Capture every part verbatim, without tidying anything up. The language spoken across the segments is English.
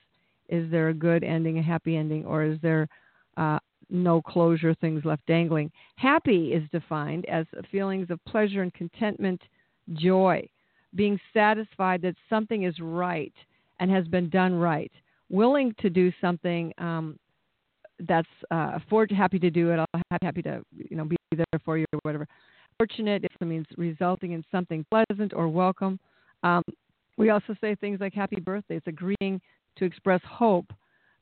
Is there a good ending, a happy ending, or is there... Uh, no closure, things left dangling. Happy is defined as feelings of pleasure and contentment, joy, being satisfied that something is right and has been done right, willing to do something um, that's uh, for, happy to do it, I'll happy to you know be there for you or whatever. Fortunate if it means resulting in something pleasant or welcome. Um, we also say things like happy birthday. It's agreeing to express hope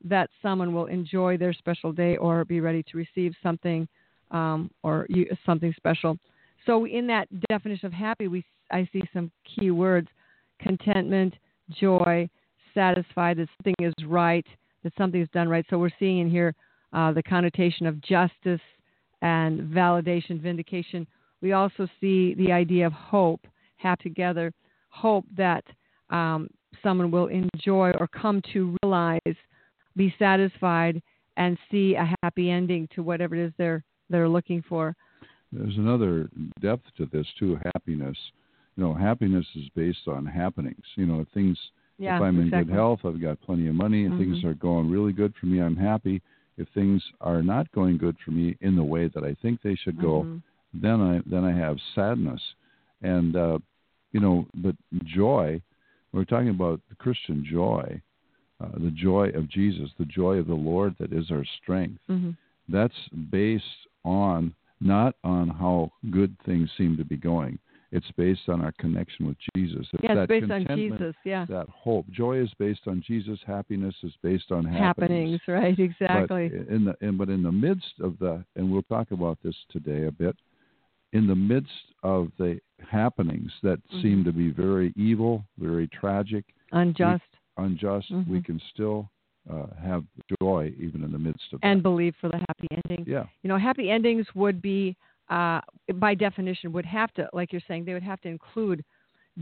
that someone will enjoy their special day or be ready to receive something um, or you, something special. So in that definition of happy, we I see some key words: contentment, joy, satisfied that something is right, that something is done right. So we're seeing in here uh, the connotation of justice and validation, vindication. We also see the idea of hope, have together, hope that um, someone will enjoy or come to realize, be satisfied, and see a happy ending to whatever it is they're they're looking for. There's another depth to this too, happiness. You know, happiness is based on happenings. You know, things, yeah, if I'm exactly. in good health, I've got plenty of money, and mm-hmm. things are going really good for me, I'm happy. If things are not going good for me in the way that I think they should go, mm-hmm. then I then I have sadness. And, uh, you know, but joy, we're talking about the Christian joy, uh, the joy of Jesus, the joy of the Lord that is our strength. Mm-hmm. That's based on, not on how good things seem to be going. It's based on our connection with Jesus. It's yeah, it's based on Jesus, yeah. That hope. Joy is based on Jesus. Happiness is based on happenings. Happenings, right, exactly. But in, the, in, but in the midst of the, and we'll talk about this today a bit, in the midst of the happenings that mm-hmm. seem to be very evil, very tragic, unjust, we, unjust, mm-hmm. we can still uh, have joy even in the midst of and that. And believe for the happy ending. Yeah. You know, happy endings would be, Uh, by definition, would have to, like you're saying, they would have to include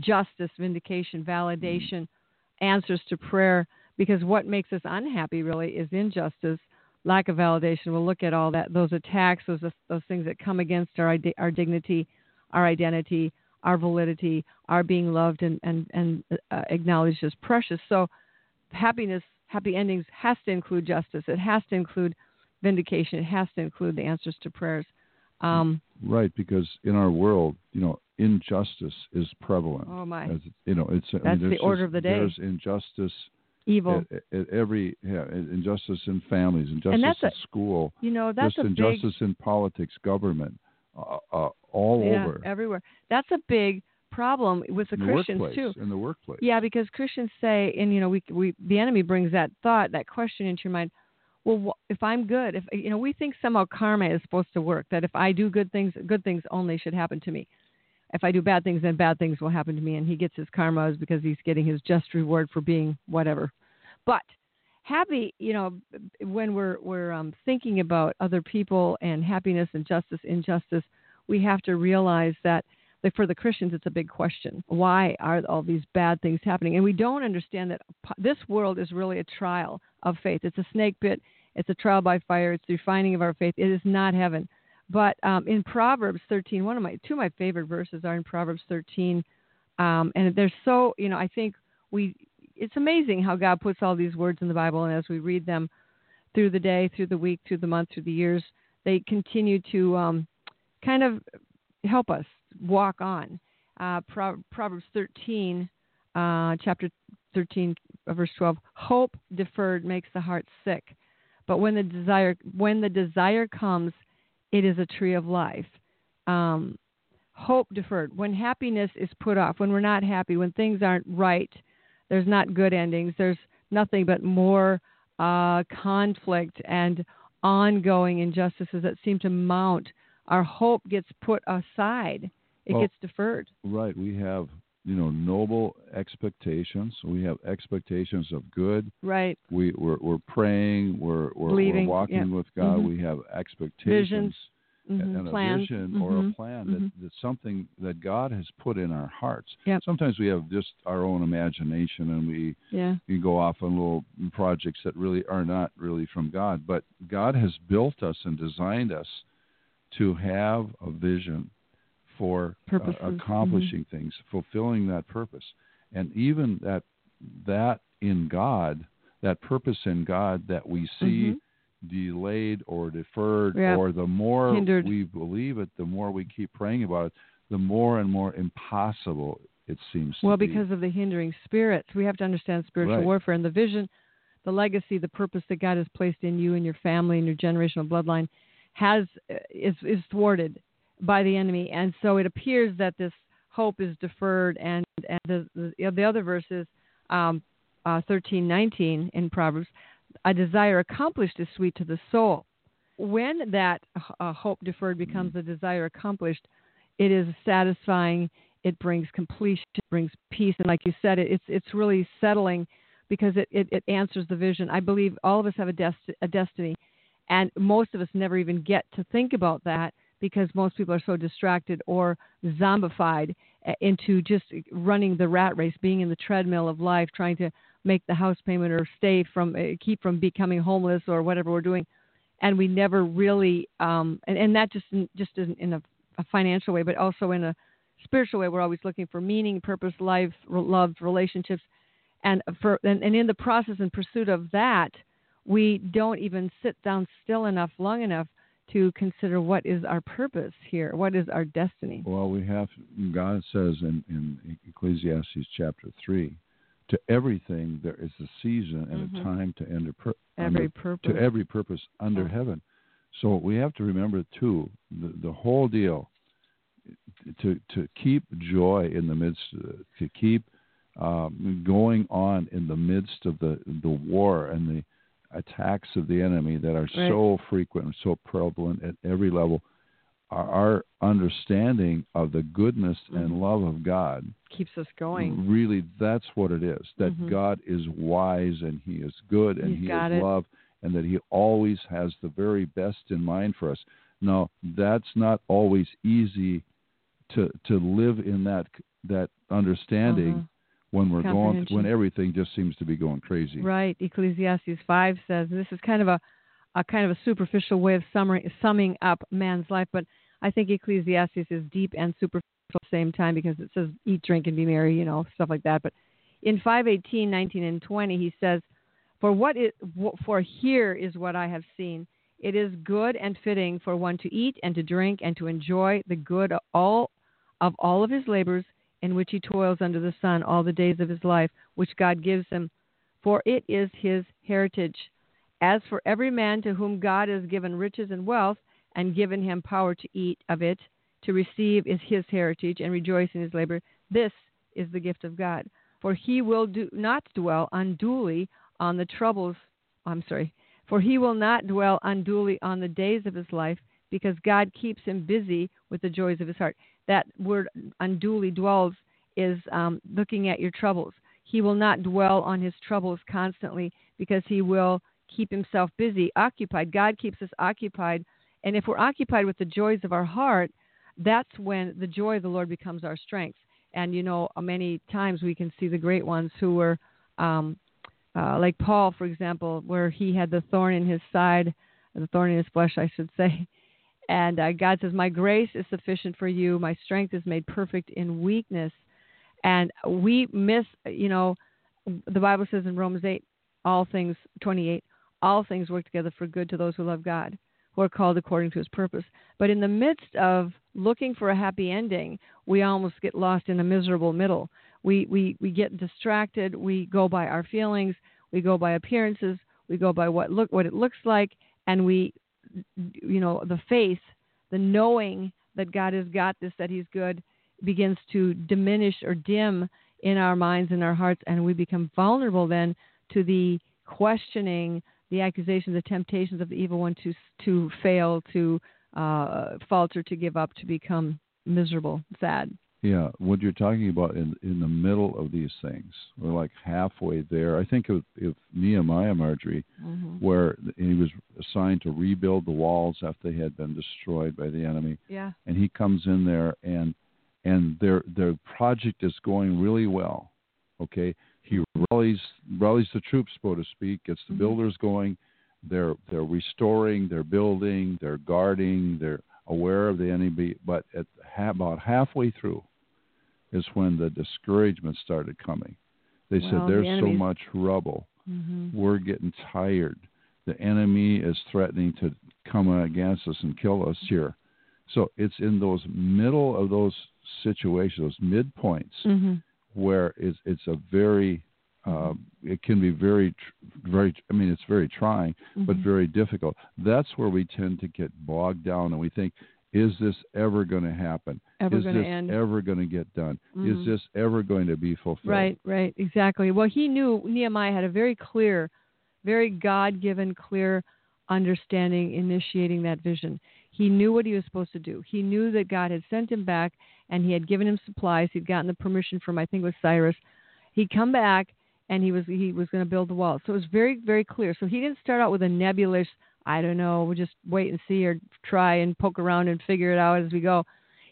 justice, vindication, validation, mm-hmm. answers to prayer, because what makes us unhappy really is injustice, lack of validation. We'll look at all that, those attacks, those those things that come against our our dignity, our identity, our validity, our being loved and and and uh, acknowledged as precious. So, happiness, happy endings has to include justice. It has to include vindication. It has to include the answers to prayers. Um, right, because in our world, you know, injustice is prevalent. Oh my! As, you know, it's that's I mean, the order just, of the day. There's injustice, evil, at, at every yeah, injustice in families, injustice a, in school. You know, that's just a injustice big, in politics, government, uh, uh, all yeah, over, everywhere. That's a big problem with the in Christians the too. In the workplace, yeah, because Christians say, and you know, we we the enemy brings that thought, that question into your mind. Well, if I'm good, if you know, we think somehow karma is supposed to work, that if I do good things, good things only should happen to me. If I do bad things, then bad things will happen to me. And he gets his karmas because he's getting his just reward for being whatever. But happy, you know, when we're, we're um, thinking about other people and happiness and justice, injustice, we have to realize that for the Christians, it's a big question. Why are all these bad things happening? And we don't understand that this world is really a trial of faith. It's a snake pit. It's a trial by fire. It's the refining of our faith. It is not heaven. But um, in Proverbs thirteen, one of my two of my favorite verses are in Proverbs thirteen, um, and they're so, you know, I think we. It's amazing how God puts all these words in the Bible, and as we read them through the day, through the week, through the month, through the years, they continue to um, kind of help us walk on. Uh, Proverbs thirteen, uh, chapter thirteen, verse twelve. Hope deferred makes the heart sick, but when the desire when the desire comes, it is a tree of life. Um, hope deferred. When happiness is put off, when we're not happy, when things aren't right, there's not good endings. There's nothing but more uh, conflict and ongoing injustices that seem to mount. Our hope gets put aside. It well, gets deferred. Right. We have, you know, noble expectations. We have expectations of good. Right. We, we're, we're praying. We're we're, we're walking yeah. with God. Mm-hmm. We have expectations. Visions. Mm-hmm. And a Plans. vision mm-hmm. or a plan mm-hmm. that, that's something that God has put in our hearts. Yep. Sometimes we have just our own imagination, and we yeah. we go off on little projects that really are not really from God. But God has built us and designed us to have a vision for uh, accomplishing mm-hmm. things, fulfilling that purpose. And even that that in God, that purpose in God that we see mm-hmm. delayed or deferred, yeah. or the more Hindered. we believe it, the more we keep praying about it, the more and more impossible it seems well, to be. Well, because of the hindering spirits. We have to understand spiritual right. warfare and the vision, the legacy, the purpose that God has placed in you and your family and your generational bloodline has is, is thwarted by the enemy. And so it appears that this hope is deferred. And, and the, the, the other verse is um, uh, thirteen nineteen in Proverbs, a desire accomplished is sweet to the soul. When that uh, hope deferred becomes a desire accomplished, it is satisfying. It brings completion, it brings peace. And like you said, it, it's it's really settling because it, it, it answers the vision. I believe all of us have a, desti- a destiny. And most of us never even get to think about that because most people are so distracted or zombified into just running the rat race, being in the treadmill of life, trying to make the house payment or stay from, keep from becoming homeless or whatever we're doing. And we never really, um, and, and that just just isn't in a, a financial way, but also in a spiritual way. We're always looking for meaning, purpose, life, love, relationships. And for and, and in the process and pursuit of that, we don't even sit down still enough, long enough to consider what is our purpose here, what is our destiny. Well, we have, God says in, in Ecclesiastes chapter three, to everything there is a season and mm-hmm. a time to end a pur- every under, purpose. To every purpose under yeah. heaven. So we have to remember too the, the whole deal to to keep joy in the midst, to keep um, going on in the midst of the the war and the attacks of the enemy that are right. so frequent and so prevalent at every level. Our understanding of the goodness mm-hmm. and love of God keeps us going. Really, that's what it is, that mm-hmm. God is wise and he is good and He's he is it. love, and that he always has the very best in mind for us. Now, that's not always easy to to live in that that understanding uh-huh. when we're going when everything just seems to be going crazy. Right. Ecclesiastes five says, this is kind of a A kind of a superficial way of summary, summing up man's life, but I think Ecclesiastes is deep and superficial at the same time because it says eat, drink, and be merry, you know, stuff like that. But in five eighteen, nineteen, and twenty, he says, "For what is for here is what I have seen. It is good and fitting for one to eat and to drink and to enjoy the good of all of all of his labors in which he toils under the sun all the days of his life, which God gives him, for it is his heritage. As for every man to whom God has given riches and wealth and given him power to eat of it, to receive is his heritage and rejoice in his labor. This is the gift of God. For he will do not dwell unduly on the troubles. I'm sorry. For he will not dwell unduly on the days of his life because God keeps him busy with the joys of his heart." That word unduly dwells is um, looking at your troubles. He will not dwell on his troubles constantly because he will keep himself busy, occupied. God keeps us occupied. And if we're occupied with the joys of our heart, that's when the joy of the Lord becomes our strength. And, you know, many times we can see the great ones who were um, uh, like Paul, for example, where he had the thorn in his side, the thorn in his flesh, I should say. And uh, God says, "My grace is sufficient for you. My strength is made perfect in weakness." And we miss, you know, the Bible says in Romans eight, all things, twenty-eight, all things work together for good to those who love God, who are called according to his purpose. But in the midst of looking for a happy ending, we almost get lost in a miserable middle. We we we get distracted. We go by our feelings. We go by appearances. We go by what look what it looks like. And we, you know, the faith, the knowing that God has got this, that he's good, begins to diminish or dim in our minds and our hearts. And we become vulnerable then to the questioning, the accusations, the temptations of the evil one to to fail, to uh, falter, to give up, to become miserable, sad. Yeah, what you're talking about in in the middle of these things, we're like halfway there. I think of, of Nehemiah, Marjorie, mm-hmm. where he was assigned to rebuild the walls after they had been destroyed by the enemy. Yeah, and he comes in there, and and their their project is going really well. Okay. He rallies rallies the troops, so to speak, gets the mm-hmm. builders going. They're they're restoring, they're building, they're guarding, they're aware of the enemy. But at ha- about halfway through is when the discouragement started coming. They well, said, there's the enemy's... so much rubble. Mm-hmm. We're getting tired. The enemy is threatening to come against us and kill us here. So it's in those middle of those situations, those midpoints, mm-hmm. where it's it's a very, uh, it can be very, very. I mean, it's very trying, mm-hmm. but very difficult. That's where we tend to get bogged down, and we think, "Is this ever going to happen? Ever is this end? Ever going to get done? Mm-hmm. Is this ever going to be fulfilled?" Right, right, exactly. Well, he knew Nehemiah had a very clear, very God-given, clear understanding, initiating that vision. He knew what he was supposed to do. He knew that God had sent him back, and he had given him supplies. He'd gotten the permission from, I think it was Cyrus. He'd come back, and he was he was going to build the wall. So it was very, very clear. So he didn't start out with a nebulous, I don't know, we'll just wait and see, or try and poke around and figure it out as we go.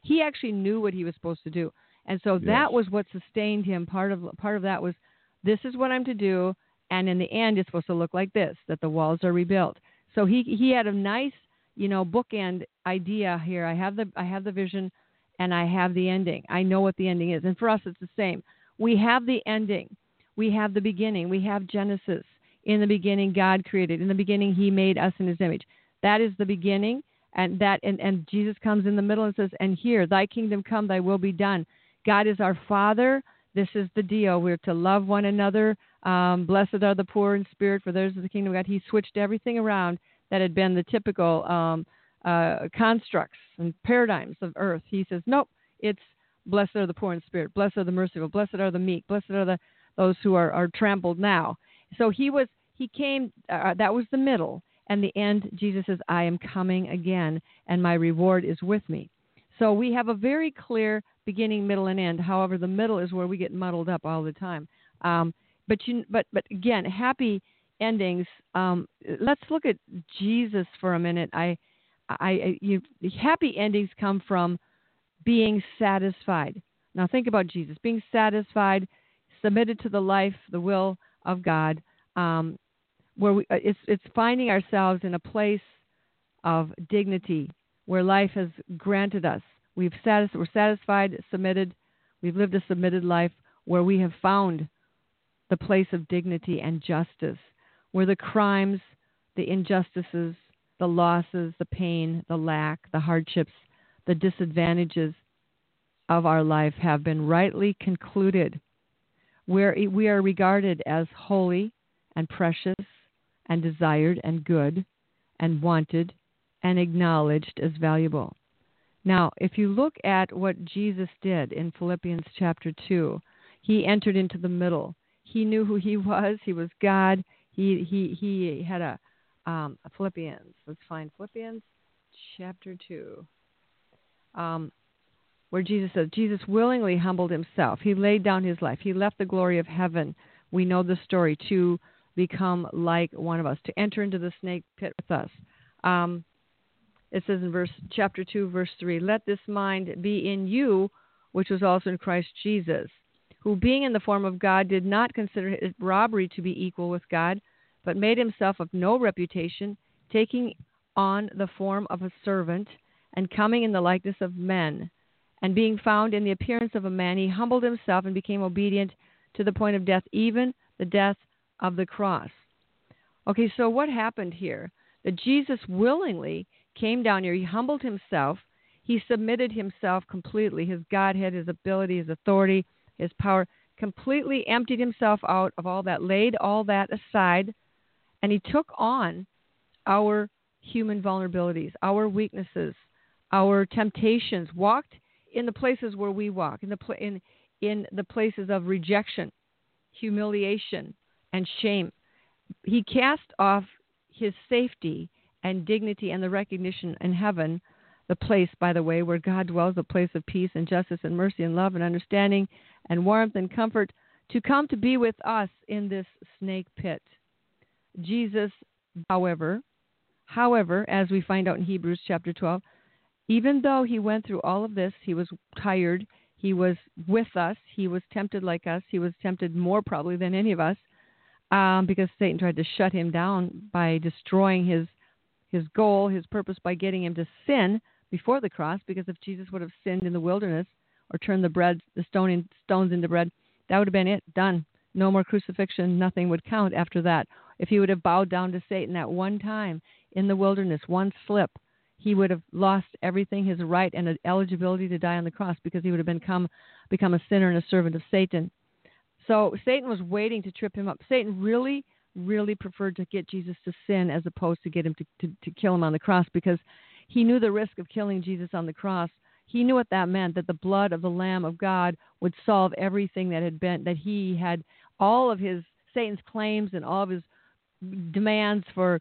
He actually knew what he was supposed to do. And so yes. that was what sustained him. Part of part of that was, this is what I'm to do, and in the end, it's supposed to look like this, that the walls are rebuilt. So he, he had a nice, you know, bookend idea here. I have the I have the vision, and I have the ending. I know what the ending is. And for us, it's the same. We have the ending. We have the beginning. We have Genesis. In the beginning, God created. In the beginning, he made us in his image. That is the beginning. And that and, and Jesus comes in the middle and says, and here, thy kingdom come, thy will be done. God is our Father. This is the deal. We're to love one another. Um, blessed are the poor in spirit, for theirs is the kingdom of God. He switched everything around that had been the typical um, uh, constructs and paradigms of earth. He says, nope, it's blessed are the poor in spirit. Blessed are the merciful. Blessed are the meek. Blessed are the those who are, are trampled now. So he was, he came, uh, that was the middle. And the end, Jesus says, I am coming again, and my reward is with me. So we have a very clear beginning, middle, and end. However, the middle is where we get muddled up all the time. Um, but you, but but again, happy endings. Um, let's look at Jesus for a minute. I, I, you, happy endings come from being satisfied. Now think about Jesus being satisfied, submitted to the life, the will of God. Um, where we, it's it's finding ourselves in a place of dignity, where life has granted us. We've satis- we're satisfied, submitted. We've lived a submitted life where we have found the place of dignity and justice, where the crimes, the injustices, the losses, the pain, the lack, the hardships, the disadvantages of our life have been rightly concluded, where we are regarded as holy and precious and desired and good and wanted and acknowledged as valuable. Now, if you look at what Jesus did in Philippians chapter two, he entered into the middle. He knew who he was. He was God. He he he had a, um, a Philippians. Let's find Philippians chapter two, um, where Jesus says, Jesus willingly humbled himself. He laid down his life. He left the glory of heaven. We know the story, to become like one of us, to enter into the snake pit with us. Um, It says in verse chapter two, verse three, let this mind be in you, which was also in Christ Jesus, who being in the form of God did not consider his robbery to be equal with God, but made himself of no reputation, taking on the form of a servant and coming in the likeness of men. And being found in the appearance of a man, he humbled himself and became obedient to the point of death, even the death of the cross. Okay, so what happened here? That Jesus willingly came down here. He humbled himself. He submitted himself completely, his Godhead, his ability, his authority, his power, completely emptied himself out of all that, laid all that aside, and he took on our human vulnerabilities, our weaknesses, our temptations, walked in the places where we walk, in the, pl- in, in the places of rejection, humiliation, and shame. He cast off his safety and dignity and the recognition in heaven, the place, by the way, where God dwells, the place of peace and justice and mercy and love and understanding and warmth and comfort, to come to be with us in this snake pit. Jesus, however, however, as we find out in Hebrews chapter twelve, even though he went through all of this, he was tired, he was with us, he was tempted like us, he was tempted more probably than any of us, um, because Satan tried to shut him down by destroying his his goal, his purpose, by getting him to sin before the cross, because if Jesus would have sinned in the wilderness or turned the bread, the stone in, stones into bread, that would have been it, done. No more crucifixion, nothing would count after that. If he would have bowed down to Satan that one time in the wilderness, one slip, he would have lost everything, his right and eligibility to die on the cross, because he would have become, become a sinner and a servant of Satan. So Satan was waiting to trip him up. Satan really really preferred to get Jesus to sin as opposed to get him to, to, to kill him on the cross, because he knew the risk of killing Jesus on the cross. He knew what that meant, that the blood of the Lamb of God would solve everything that had been, that he had, all of his, Satan's claims and all of his demands for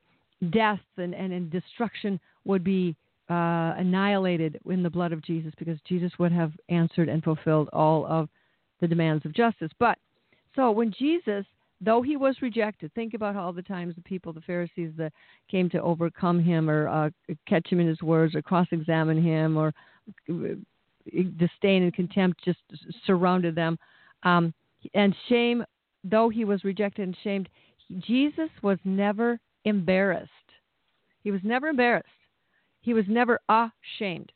death and, and, and destruction would be uh, annihilated in the blood of Jesus, because Jesus would have answered and fulfilled all of the demands of justice. But so when Jesus though he was rejected. Think about all the times the people, the Pharisees that came to overcome him or uh, catch him in his words or cross-examine him or disdain and contempt just surrounded them. Um, and shame, though he was rejected and shamed, Jesus was never embarrassed. He was never embarrassed. He was never ashamed.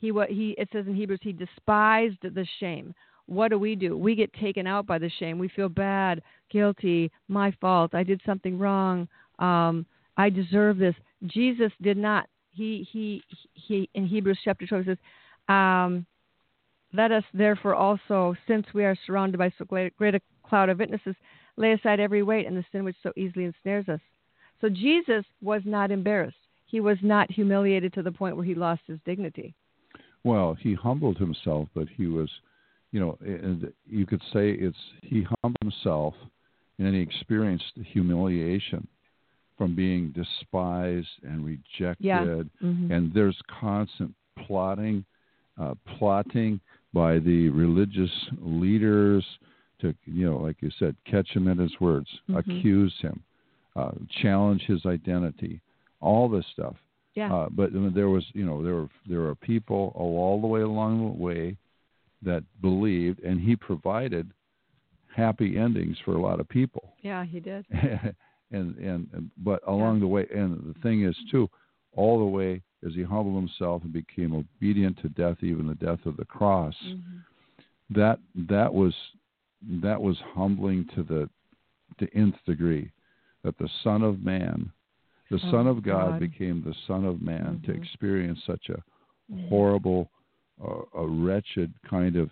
He, he, it says in Hebrews, he despised the shame. What do we do? We get taken out by the shame. We feel bad, guilty, my fault. I did something wrong. Um, I deserve this. Jesus did not. He, he, he, in Hebrews chapter twelve says, um, let us therefore also, since we are surrounded by so great a cloud of witnesses, lay aside every weight and the sin which so easily ensnares us. So Jesus was not embarrassed. He was not humiliated to the point where he lost his dignity. Well, he humbled himself, but he was, you know, and you could say it's he humbled himself, and then he experienced humiliation from being despised and rejected. Yeah. Mm-hmm. And there's constant plotting, uh, plotting by the religious leaders to, you know, like you said, catch him in his words, mm-hmm. accuse him, uh, challenge his identity, all this stuff. Yeah. Uh, but there was, you know, there were there were people all the way along the way that believed, and he provided happy endings for a lot of people. Yeah, he did. and and but along yeah. the way, and the thing is too, all the way as he humbled himself and became obedient to death, even the death of the cross. Mm-hmm. That that was that was humbling to the to nth degree, that the Son of Man, the oh, Son of God, God became the Son of Man mm-hmm. to experience such a mm-hmm. horrible, a, a wretched kind of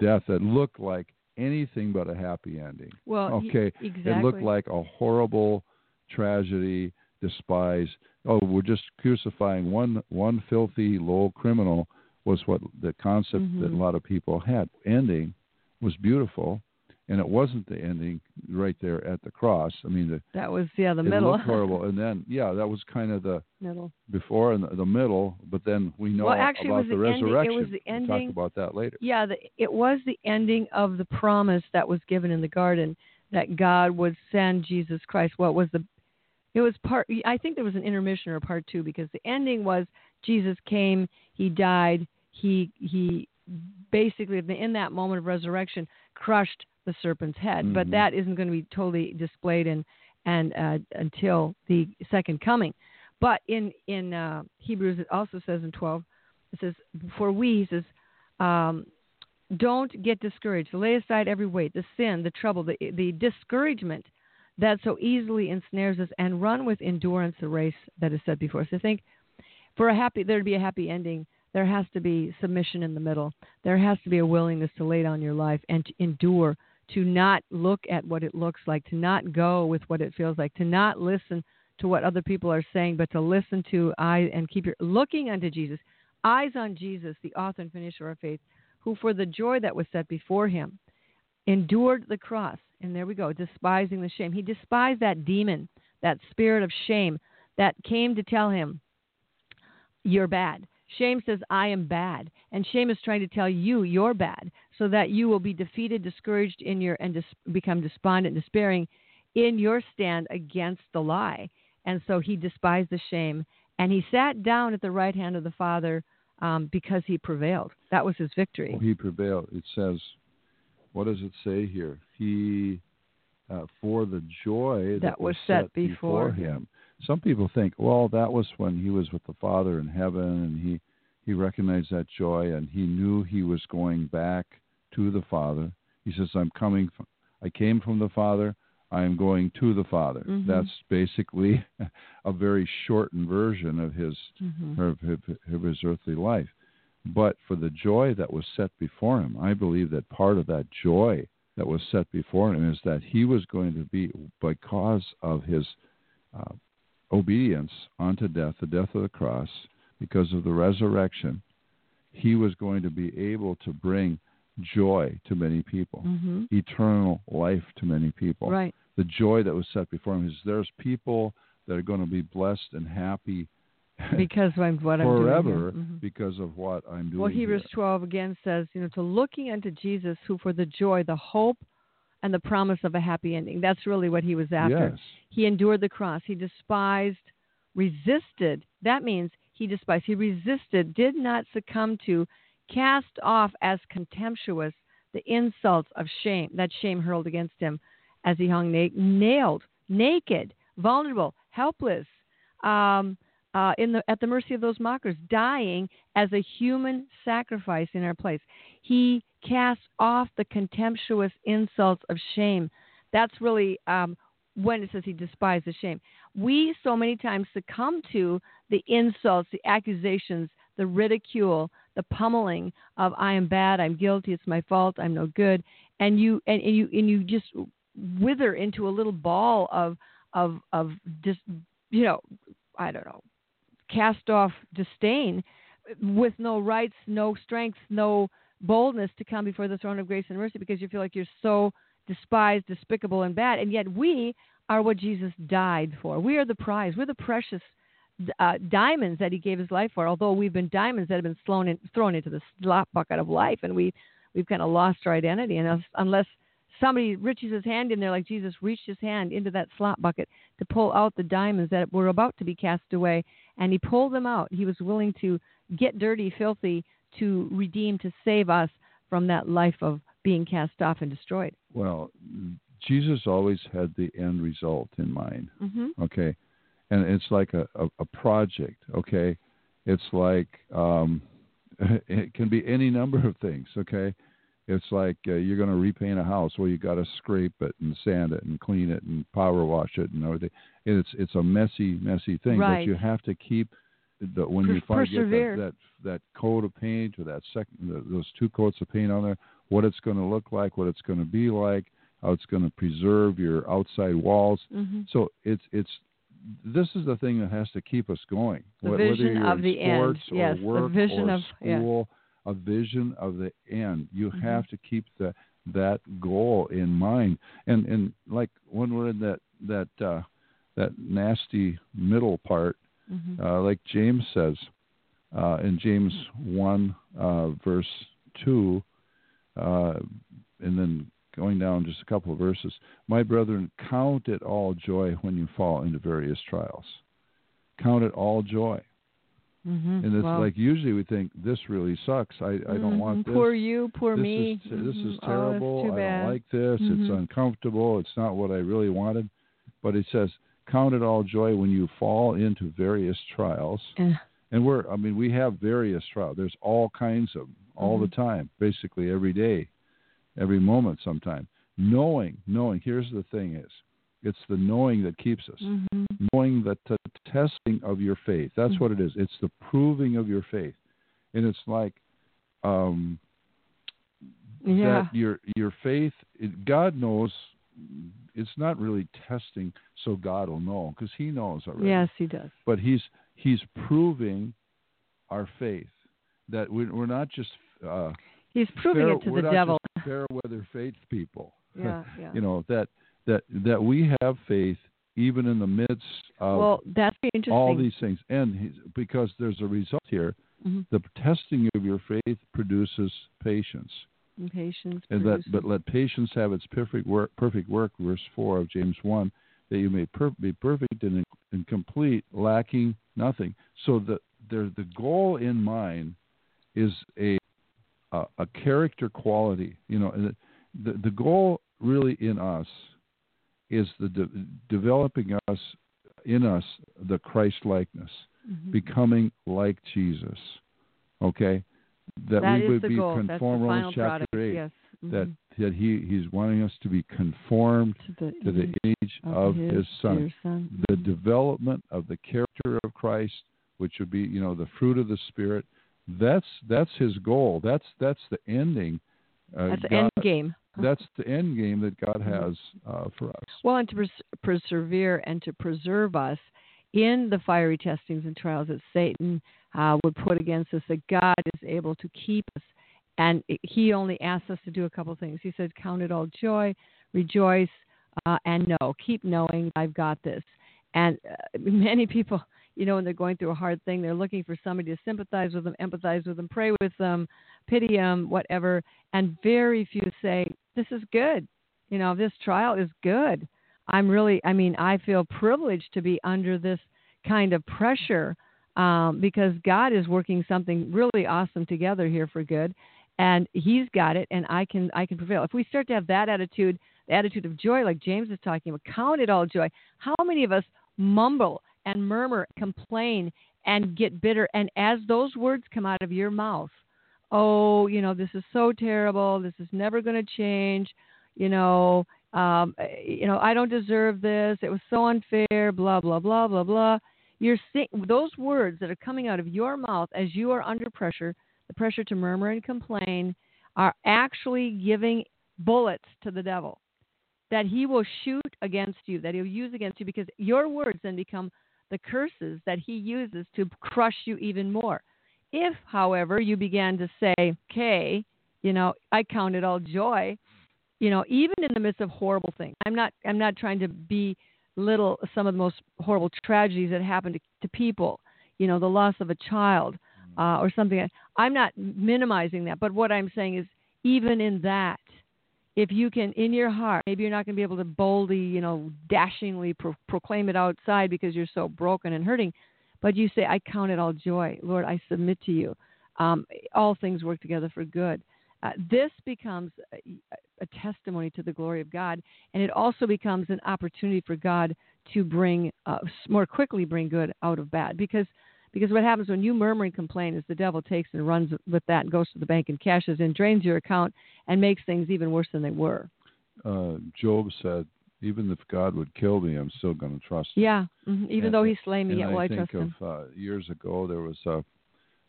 death that looked like anything but a happy ending. Well, okay, he, exactly. It looked like a horrible tragedy, despised. Oh, we're just crucifying one one filthy, low criminal was what the concept mm-hmm. that a lot of people had. Ending was beautiful, and it wasn't the ending right there at the cross. I mean, the, that was yeah the it middle. It looked horrible, and then yeah, that was kind of the middle before and the, the middle. But then we know well, actually, about the, the resurrection. It was the ending. We'll talk about that later. Yeah, the, it was the ending of the promise that was given in the garden that God would send Jesus Christ. What was the? It was part. I think there was an intermission or part two because the ending was Jesus came, he died, he he basically in that moment of resurrection crushed the serpent's head, mm-hmm. but that isn't going to be totally displayed in, and uh, until the second coming. But in, in uh, Hebrews, it also says in twelve, it says, for we, he says, um, don't get discouraged. Lay aside every weight, the sin, the trouble, the, the discouragement that so easily ensnares us, and run with endurance the race that is set before us. I think for a happy, there'd be a happy ending. There has to be submission in the middle. There has to be a willingness to lay down your life and to endure, to not look at what it looks like, to not go with what it feels like, to not listen to what other people are saying, but to listen to I and keep your looking unto Jesus, eyes on Jesus, the author and finisher of faith, who for the joy that was set before him endured the cross. And there we go, despising the shame. He despised that demon, that spirit of shame that came to tell him, you're bad. Shame says, I am bad. And shame is trying to tell you you're bad so that you will be defeated, discouraged in your and dis- become despondent, despairing in your stand against the lie. And so he despised the shame. And he sat down at the right hand of the Father um, because he prevailed. That was his victory. Well, he prevailed. It says, what does it say here? He, uh, for the joy that, that was set, set before, before him. Some people think, well, that was when he was with the Father in heaven, and he, he recognized that joy, and he knew he was going back to the Father. He says, I'm coming, from, I came from the Father, I am going to the Father. Mm-hmm. That's basically a very shortened version of his, mm-hmm. of, of, of his earthly life. But for the joy that was set before him, I believe that part of that joy that was set before him is that he was going to be, because of his uh, obedience unto death, the death of the cross, because of the resurrection, he was going to be able to bring joy to many people, mm-hmm. eternal life to many people. Right. The joy that was set before him is there's people that are going to be blessed and happy because of what I'm forever doing mm-hmm. because of what I'm doing. Well, Hebrews here. twelve again says, you know, to looking unto Jesus, who for the joy, the hope, and the promise of a happy ending. That's really what he was after. Yes. He endured the cross. He despised, resisted. That means he despised. He resisted, did not succumb to, cast off as contemptuous the insults of shame, that shame hurled against him as he hung na- nailed, naked, vulnerable, helpless, um, uh, in the at the mercy of those mockers, dying as a human sacrifice in our place. He cast off the contemptuous insults of shame. That's really um, when it says he despised the shame. We so many times succumb to the insults, the accusations, the ridicule, the pummeling of I am bad, I'm guilty, it's my fault, I'm no good, and you and, and you and you just wither into a little ball of of of just you know I don't know cast off disdain with no rights, no strength, no boldness to come before the throne of grace and mercy because you feel like you're so despised, despicable, and bad. And yet we are what Jesus died for. We are the prize. We're the precious Uh, diamonds that he gave his life for, although we've been diamonds that have been thrown, in, thrown into the slop bucket of life, and we, we've kind of lost our identity. And unless somebody reaches his hand in there, like Jesus reached his hand into that slop bucket to pull out the diamonds that were about to be cast away, and he pulled them out. He was willing to get dirty, filthy, to redeem, to save us from that life of being cast off and destroyed. Well, Jesus always had the end result in mind. Mm-hmm. Okay. And it's like a, a, a project, okay? It's like um, it can be any number of things, okay? It's like uh, you're going to repaint a house. Well, you got to scrape it and sand it and clean it and power wash it and everything. It's it's a messy, messy thing. Right. But you have to keep the, when Pers- you find get that, that that coat of paint or that second those two coats of paint on there, what it's going to look like, what it's going to be like, how it's going to preserve your outside walls. Mm-hmm. So it's it's. This is the thing that has to keep us going. The Whether vision you're of in the sports end. Yes, or work the vision or of, school, yeah. a vision of the end. You mm-hmm. have to keep the, that goal in mind. And and like when we're in that that uh, that nasty middle part, mm-hmm. uh, like James says uh, in James one uh, verse two, uh, and then. Going down just a couple of verses, my brethren, count it all joy when you fall into various trials. Count it all joy. Mm-hmm. And it's wow. like usually we think, this really sucks. I, mm-hmm. I don't want this. Poor you, poor this me. Is, mm-hmm. This is terrible. Oh, that's too bad. I don't like this. Mm-hmm. It's uncomfortable. It's not what I really wanted. But it says, count it all joy when you fall into various trials. Uh. And we're, I mean, we have various trials. There's all kinds of them all mm-hmm. the time, basically every day. Every moment sometime. Knowing, knowing, here's the thing is, it's the knowing that keeps us. Mm-hmm. Knowing that the testing of your faith, that's mm-hmm. what it is. It's the proving of your faith. And it's like um, yeah. that your your faith, it, God knows, it's not really testing so God will know, because he knows already. Yes, he does. But he's, he's proving our faith, that we, we're not just... Uh, he's proving fair, it to the devil. Fair weather faith people. Yeah, yeah. You know, that that that we have faith even in the midst of well, that's interesting. all these things. And he's, because there's a result here, mm-hmm. the testing of your faith produces patience. And patience. And that, but let patience have its perfect work, perfect work, verse four of James one, that you may per- be perfect and, and complete, lacking nothing. So the, the, the goal in mind is a a character quality, you know, and the, the goal really in us is the de- developing us in us, the Christ likeness, mm-hmm. becoming like Jesus. Okay. That, that we would be goal. Conformed to Romans chapter product. eight, yes. mm-hmm. that, that he, he's wanting us to be conformed to the, to the image of, of his, his son, son. Mm-hmm. The development of the character of Christ, which would be, you know, the fruit of the Spirit. That's that's his goal. That's that's the ending. Uh, that's the God, end game. That's the end game that God has uh, for us. Well, and to pers- persevere and to preserve us in the fiery testings and trials that Satan uh, would put against us, that God is able to keep us. And he only asks us to do a couple things. He said, count it all joy, rejoice, uh, and know. Keep knowing I've got this. And uh, many people... You know, when they're going through a hard thing, they're looking for somebody to sympathize with them, empathize with them, pray with them, pity them, whatever. And very few say, this is good. you know, this trial is good. I'm really, I mean, I feel privileged to be under this kind of pressure um, because God is working something really awesome together here for good, and He's got it, and I can, I can prevail. If we start to have that attitude, the attitude of joy, like James is talking about, count it all joy. How many of us mumble and murmur, complain, and get bitter? And as those words come out of your mouth, oh, you know, this is so terrible. This is never going to change. You know, um, you know, I don't deserve this. It was so unfair. Blah blah blah blah blah. You're saying those words that are coming out of your mouth as you are under pressure, the pressure to murmur and complain, are actually giving bullets to the devil that he will shoot against you, that he'll use against you, because your words then become the curses that he uses to crush you even more. If, however, you began to say, okay, you know, I count it all joy, you know, even in the midst of horrible things. I'm not I'm not trying to belittle some of the most horrible tragedies that happen to, to people, you know, the loss of a child uh, or something. I'm not minimizing that. But what I'm saying is, even in that, if you can, in your heart, maybe you're not going to be able to boldly, you know, dashingly pro- proclaim it outside because you're so broken and hurting, but you say, I count it all joy. Lord, I submit to you. Um, all things work together for good. Uh, this becomes a, a testimony to the glory of God, and it also becomes an opportunity for God to bring, uh, more quickly bring good out of bad. Because because what happens when you murmur and complain is the devil takes and runs with that and goes to the bank and cashes in, drains your account, and makes things even worse than they were. Uh, Job said, even if God would kill me, I'm still going to trust him. Yeah, mm-hmm. even and, though he slay me, yet will I, I trust of, him. Uh, years ago, there was a,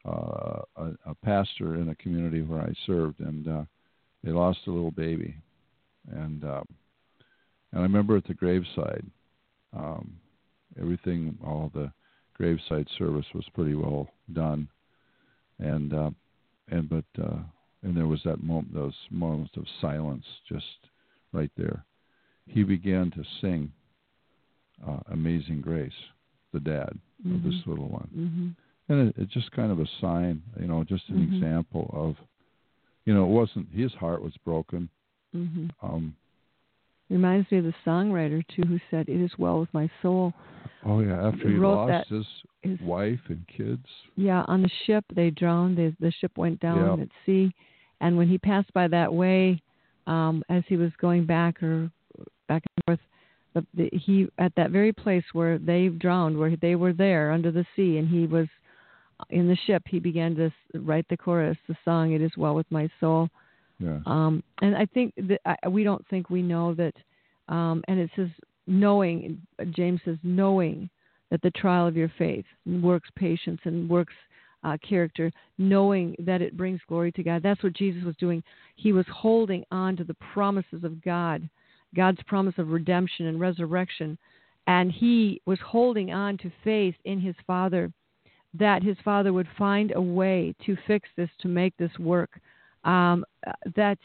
uh, a a pastor in a community where I served, and uh, they lost a little baby. And uh, and I remember at the graveside, um, everything, all the graveside service was pretty well done. And uh, and but uh, and there was that moment, those moments of silence, just right there. He began to sing uh, Amazing Grace, the dad mm-hmm. of this little one. Mm-hmm. And it, it just kind of a sign, you know, just an mm-hmm. example of, you know, it wasn't, his heart was broken. Mm-hmm. Um, Reminds me of the songwriter, too, who said, it is well with my soul. Oh, yeah, after he lost that, his, his wife and kids. Yeah, on the ship, they drowned. They, the ship went down yeah. at sea. And when he passed by that way, um, as he was going back or back and forth, the, the, he at that very place where they drowned, where they were there under the sea, and he was in the ship. He began to write the chorus, the song, "It Is Well with My Soul." Yes. Um, and I think that I, we don't think we know that. Um, and it says, knowing, James says, knowing that the trial of your faith works patience and works uh, character, knowing that it brings glory to God. That's what Jesus was doing. He was holding on to the promises of God. God's promise of redemption and resurrection, and he was holding on to faith in his Father, that his Father would find a way to fix this, to make this work, um, that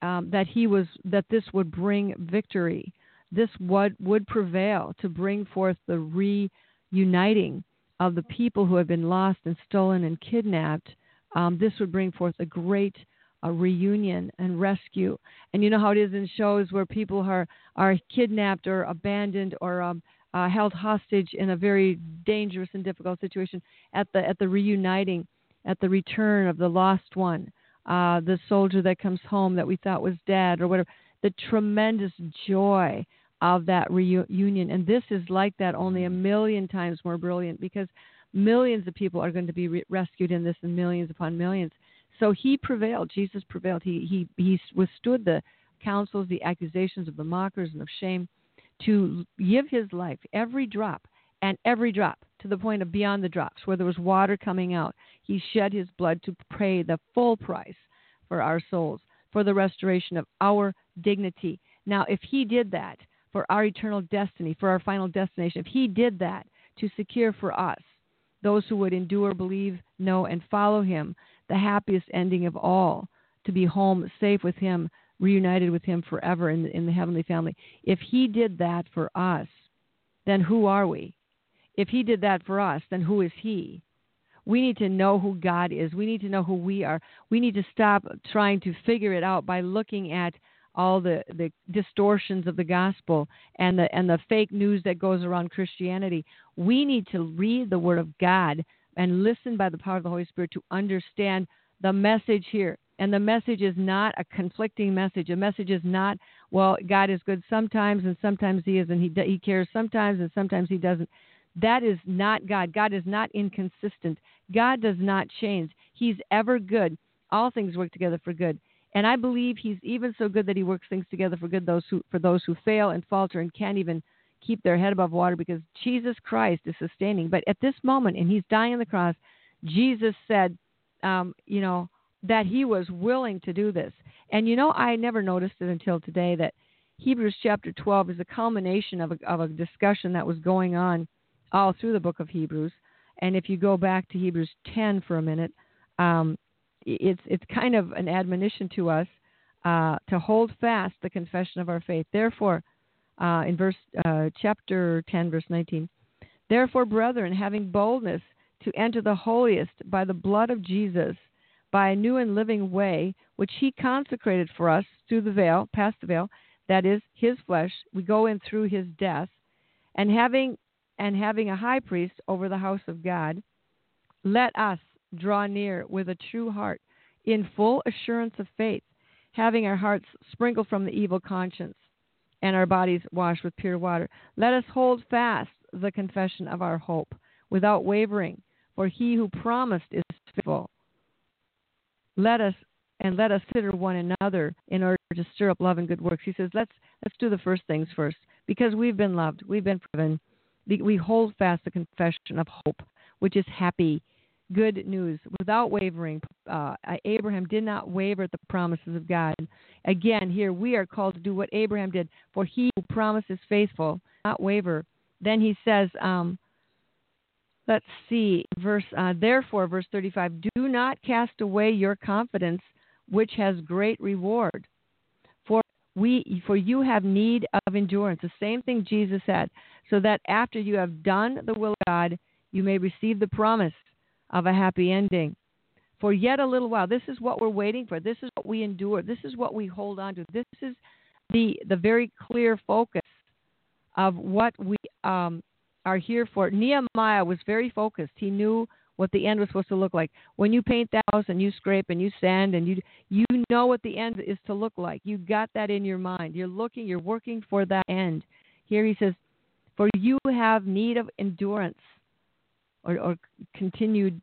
um, that he was that this would bring victory, this would would prevail to bring forth the reuniting of the people who have been lost and stolen and kidnapped. Um, this would bring forth a great a reunion and rescue. And you know how it is in shows where people are, are kidnapped or abandoned or um, uh, held hostage in a very dangerous and difficult situation. At the at the reuniting, at the return of the lost one, uh, the soldier that comes home that we thought was dead or whatever, the tremendous joy of that reunion. And this is like that, only a million times more brilliant, because millions of people are going to be re- rescued in this, and millions upon millions. So he prevailed. Jesus prevailed. He he he withstood the counsels, the accusations of the mockers and of shame, to give his life, every drop and every drop, to the point of beyond the drops, where there was water coming out. He shed his blood to pay the full price for our souls, for the restoration of our dignity. Now, if he did that for our eternal destiny, for our final destination, if he did that to secure for us those who would endure, believe, know, and follow him, the happiest ending of all, to be home safe with him, reunited with him forever in, in the heavenly family. If he did that for us, then who are we? If he did that for us, then who is he? We need to know who God is. We need to know who we are. We need to stop trying to figure it out by looking at all the, the distortions of the gospel and the and the fake news that goes around Christianity. We need to read the Word of God and listen by the power of the Holy Spirit to understand the message here. And the message is not a conflicting message. The message is not, well, God is good sometimes and sometimes he isn't. He, he cares sometimes and sometimes he doesn't. That is not God. God is not inconsistent. God does not change. He's ever good. All things work together for good. And I believe he's even so good that he works things together for good those who, for those who fail and falter and can't even keep their head above water, because Jesus Christ is sustaining. But at this moment, and he's dying on the cross, Jesus said, um, you know, that he was willing to do this. And, you know, I never noticed it until today that Hebrews chapter twelve is a culmination of a, of a discussion that was going on all through the book of Hebrews. And if you go back to Hebrews ten for a minute, um, it's it's kind of an admonition to us uh, to hold fast the confession of our faith. Therefore, uh, in verse uh, chapter ten, verse nineteen, therefore, brethren, having boldness to enter the holiest by the blood of Jesus, by a new and living way, which he consecrated for us through the veil, past the veil, that is his flesh, we go in through his death, and having and having a high priest over the house of God, let us draw near with a true heart, in full assurance of faith, having our hearts sprinkled from the evil conscience, and our bodies washed with pure water. Let us hold fast the confession of our hope, without wavering, for he who promised is faithful. Let us, and let us consider one another in order to stir up love and good works. He says, let's let's do the first things first, because we've been loved, we've been forgiven. We hold fast the confession of hope, which is happy, good news, without wavering. Uh, Abraham did not waver at the promises of God. Again, here we are called to do what Abraham did, for he who promises faithful, not waver. Then he says, um, let's see, verse uh, therefore, verse thirty-five, do not cast away your confidence, which has great reward. For we, for you have need of endurance, the same thing Jesus said, so that after you have done the will of God, you may receive the promise of a happy ending. For yet a little while, this is what we're waiting for. This is what we endure. This is what we hold on to. This is the the very clear focus of what we um, are here for. Nehemiah was very focused. He knew what the end was supposed to look like. When you paint the house and you scrape and you sand and you you know what the end is to look like. You got that in your mind. You're looking, you're working for that end. Here he says, for you have need of endurance or, or continued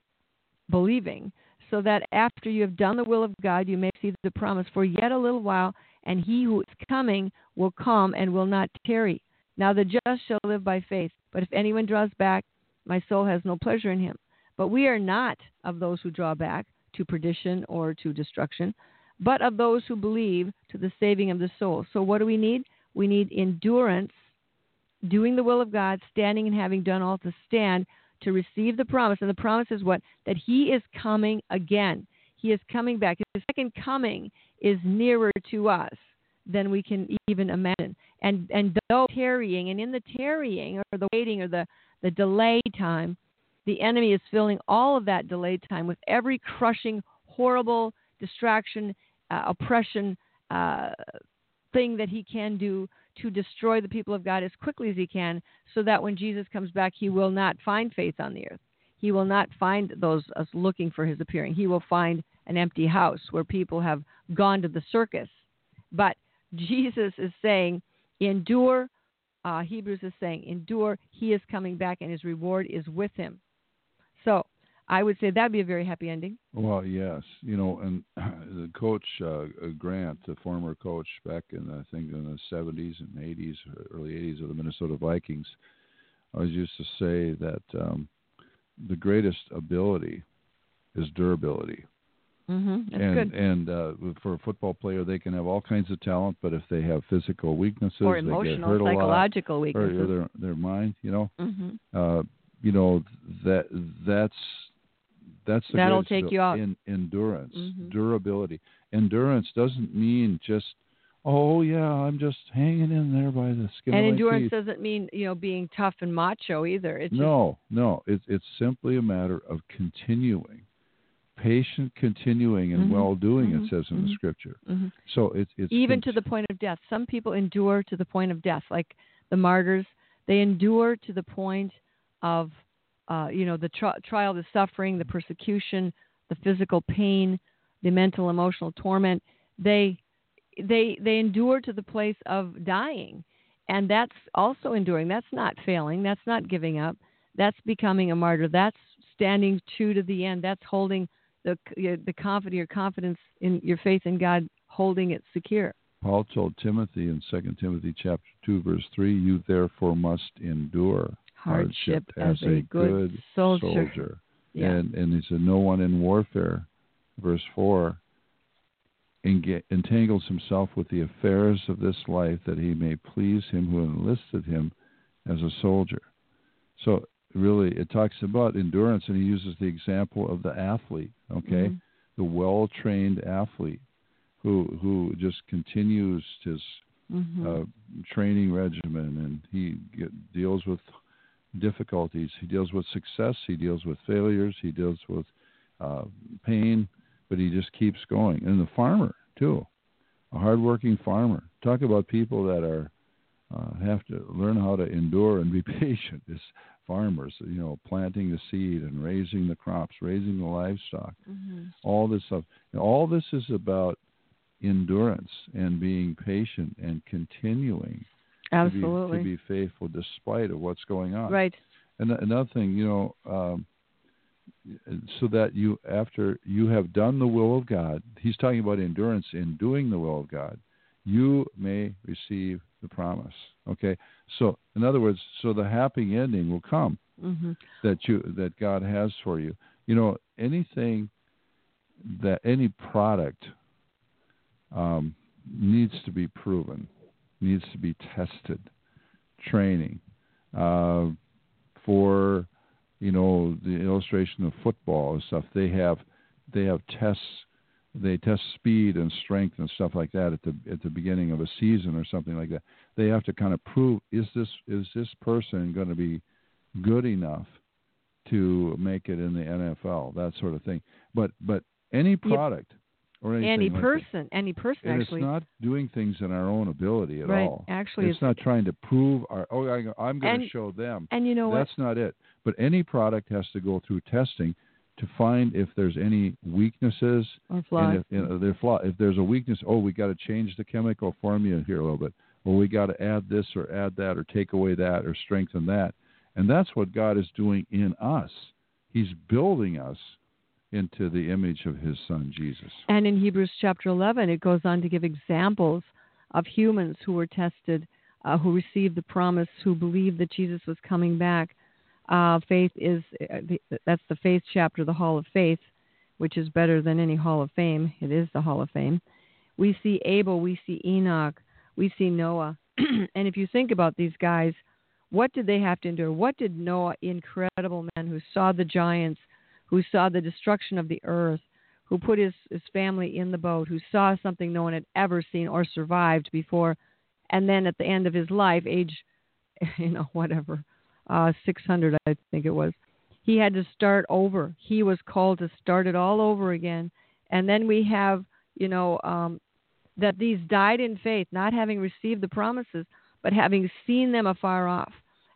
believing, so that after you have done the will of God, you may see the promise for yet a little while, and he who is coming will come and will not tarry. Now the just shall live by faith, but if anyone draws back, my soul has no pleasure in him. But we are not of those who draw back to perdition or to destruction, but of those who believe to the saving of the soul. So what do we need? We need endurance, doing the will of God, standing and having done all to stand to receive the promise. And the promise is what? That he is coming again. He is coming back. His second coming is nearer to us than we can even imagine. And and though tarrying, and in the tarrying or the waiting or the, the delay time, the enemy is filling all of that delay time with every crushing, horrible distraction, uh, oppression uh, thing that he can do to destroy the people of God as quickly as he can, so that when Jesus comes back, he will not find faith on the earth. He will not find those us looking for his appearing. He will find an empty house where people have gone to the circus. But Jesus is saying, endure. Uh, Hebrews is saying, endure. He is coming back, and his reward is with him. So I would say that'd be a very happy ending. Well, yes. You know, and the coach, uh, Grant, the former coach back in, I think, in the seventies and eighties, early eighties of the Minnesota Vikings, always used to say that um, the greatest ability is durability. Mm-hmm. That's and good. and uh, for a football player, they can have all kinds of talent, but if they have physical weaknesses, or emotional, psychological lot, weaknesses, or their their mind, you know, mm-hmm. uh, you know that that's that's the that'll take you out. In, endurance, mm-hmm. durability. Endurance doesn't mean just oh yeah, I'm just hanging in there by the skin. And of endurance my teeth. Doesn't mean you know being tough and macho either. It's no, just... no, it's it's simply a matter of continuing. patient, continuing, and mm-hmm. well-doing, mm-hmm. it says in mm-hmm. the Scripture. Mm-hmm. So it's, it's even it's, to the point of death. Some people endure to the point of death, like the martyrs. They endure to the point of, uh, you know, the tri- trial, the suffering, the persecution, the physical pain, the mental, emotional torment. They, they, they endure to the place of dying, and that's also enduring. That's not failing. That's not giving up. That's becoming a martyr. That's standing true to the end. That's holding the the confidence, your confidence in your faith in God, holding it secure. Paul told Timothy in Second Timothy chapter two, verse three, you therefore must endure hardship, hardship as, as a, a good soldier. soldier. Yeah. And, and he said, no one in warfare, verse four, enge- entangles himself with the affairs of this life that he may please him who enlisted him as a soldier. So really it talks about endurance, and he uses the example of the athlete, okay, mm-hmm. the well-trained athlete. Who who just continues his mm-hmm. uh, training regimen, and he get, deals with difficulties, he deals with success, he deals with failures, he deals with uh, pain, but he just keeps going. And the farmer too, a hardworking farmer. Talk about people that are uh, have to learn how to endure and be patient. It's farmers, you know, planting the seed and raising the crops, raising the livestock, mm-hmm. all this stuff. And all this is about endurance and being patient and continuing absolutely to be, to be faithful despite of what's going on. Right. And another thing, you know, um, so that you, after you have done the will of God, he's talking about endurance in doing the will of God, you may receive the promise. Okay. So in other words, so the happy ending will come mm-hmm. that you, that God has for you. You know, anything that any product, Um, needs to be proven, needs to be tested, training. Uh, for, you know, the illustration of football and stuff, they have they have tests. They test speed and strength and stuff like that at the at the beginning of a season or something like that. They have to kind of prove, is this is this person going to be good enough to make it in the N F L, that sort of thing. But but any product. Yep. Or any like person, that. any person and actually. It's not doing things in our own ability at right. all. Actually, it's, it's not trying to prove our. Oh, I, I'm going to show them. And you know that's what? Not it. But any product has to go through testing to find if there's any weaknesses or flaws. If, you know, they're flaw. If there's a weakness, oh, we got to change the chemical formula here a little bit. Well, we got to add this or add that or take away that or strengthen that. And that's what God is doing in us. He's building us into the image of his son, Jesus. And in Hebrews chapter eleven, it goes on to give examples of humans who were tested, uh, who received the promise, who believed that Jesus was coming back. Uh, faith is, uh, the, that's the faith chapter, the Hall of Faith, which is better than any Hall of Fame. It is the Hall of Fame. We see Abel, we see Enoch, we see Noah. And if you think about these guys, what did they have to endure? What did Noah, incredible man who saw the giants, who saw the destruction of the earth, who put his, his family in the boat, who saw something no one had ever seen or survived before, and then at the end of his life, age, you know, whatever, uh, six hundred, I think it was, he had to start over. He was called to start it all over again. And then we have, you know, um, that these died in faith, not having received the promises, but having seen them afar off,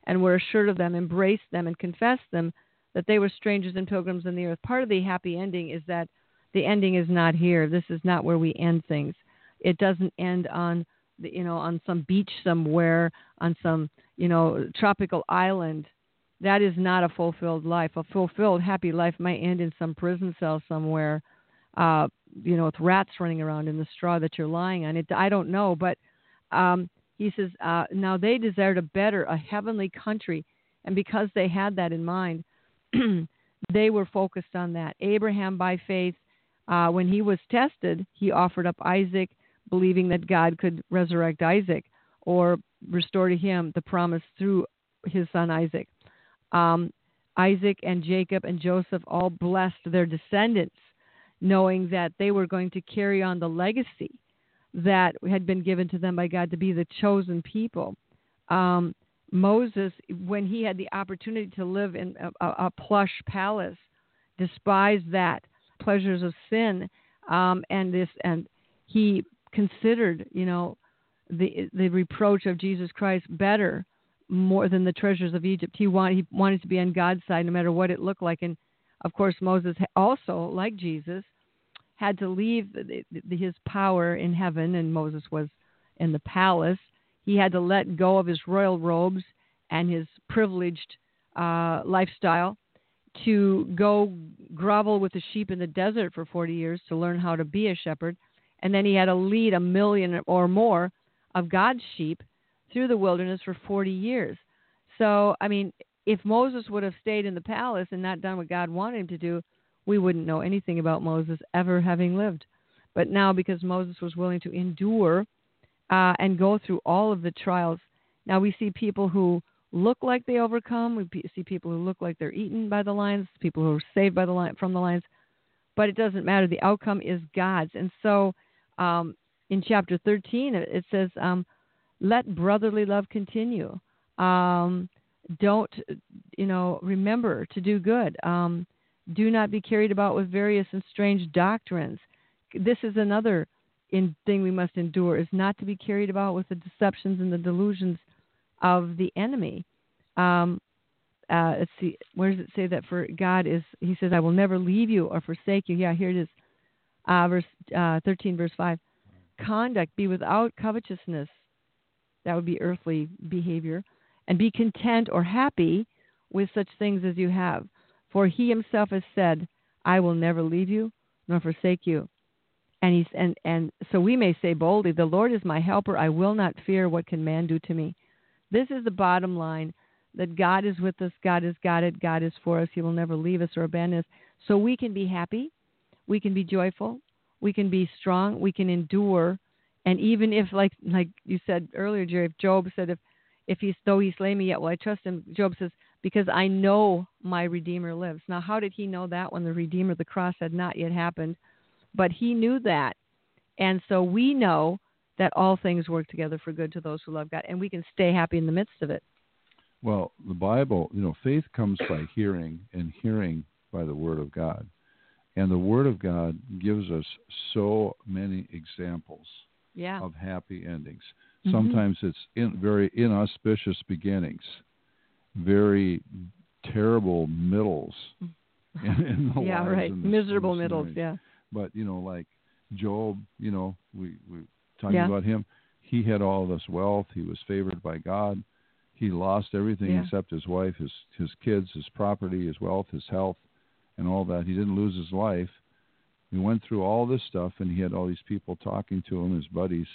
and were assured of them, embraced them, and confessed them, that they were strangers and pilgrims in the earth. Part of the happy ending is that the ending is not here. This is not where we end things. It doesn't end on, the, you know, on some beach somewhere, on some, you know, tropical island. That is not a fulfilled life. A fulfilled, happy life might end in some prison cell somewhere, uh, you know, with rats running around in the straw that you're lying on. It, I don't know, but um, he says, uh, now they desired a better, a heavenly country, and because they had that in mind, they were focused on that. Abraham, by faith, uh, when he was tested, he offered up Isaac, believing that God could resurrect Isaac or restore to him the promise through his son Isaac. Um, Isaac and Jacob and Joseph all blessed their descendants, knowing that they were going to carry on the legacy that had been given to them by God to be the chosen people. Um, Moses, when he had the opportunity to live in a, a, a plush palace, despised that pleasures of sin, um, and this, and he considered, you know, the the reproach of Jesus Christ better, more than the treasures of Egypt. He wanted he wanted to be on God's side, no matter what it looked like. And of course, Moses also, like Jesus, had to leave the, the, his power in heaven, and Moses was in the palace. He had to let go of his royal robes and his privileged uh, lifestyle to go grovel with the sheep in the desert for forty years to learn how to be a shepherd. And then he had to lead a million or more of God's sheep through the wilderness for forty years. So, I mean, if Moses would have stayed in the palace and not done what God wanted him to do, we wouldn't know anything about Moses ever having lived. But now, because Moses was willing to endure uh, and go through all of the trials, now we see people who look like they overcome. We see people who look like they're eaten by the lions, people who are saved by the lion, from the lions. But it doesn't matter. The outcome is God's. And so um, in chapter thirteen, it says, um, let brotherly love continue. Um, don't, you know, remember to do good. Um, do not be carried about with various and strange doctrines. This is another in, thing we must endure, is not to be carried about with the deceptions and the delusions of the enemy. Um, uh, let's see, where does it say that for God is, he says, I will never leave you or forsake you. Yeah, here it is, uh, verse uh, thirteen, verse five. Conduct, be without covetousness. That would be earthly behavior. And be content or happy with such things as you have. For he himself has said, I will never leave you nor forsake you. And, he's, and, and so we may say boldly, the Lord is my helper. I will not fear. What can man do to me? This is the bottom line, that God is with us. God has got it. God is for us. He will never leave us or abandon us. So we can be happy. We can be joyful. We can be strong. We can endure. And even if, like like you said earlier, Jerry, if Job said, if, if he's, though he slay me, yet will I trust him. Job says, because I know my Redeemer lives. Now, how did he know that when the Redeemer, the cross, had not yet happened? But he knew that. And so we know that all things work together for good to those who love God, and we can stay happy in the midst of it. Well, the Bible, you know, faith comes by hearing, and hearing by the Word of God. And the Word of God gives us so many examples yeah. of happy endings. Mm-hmm. Sometimes it's in, very inauspicious beginnings, very terrible middles. in, in the yeah, right. The miserable middles, yeah. But, you know, like Job, you know, we... we Talking yeah. about him, he had all this wealth. He was favored by God. He lost everything yeah. except his wife, his his kids, his property, his wealth, his health, and all that. He didn't lose his life. He went through all this stuff, and he had all these people talking to him, his buddies,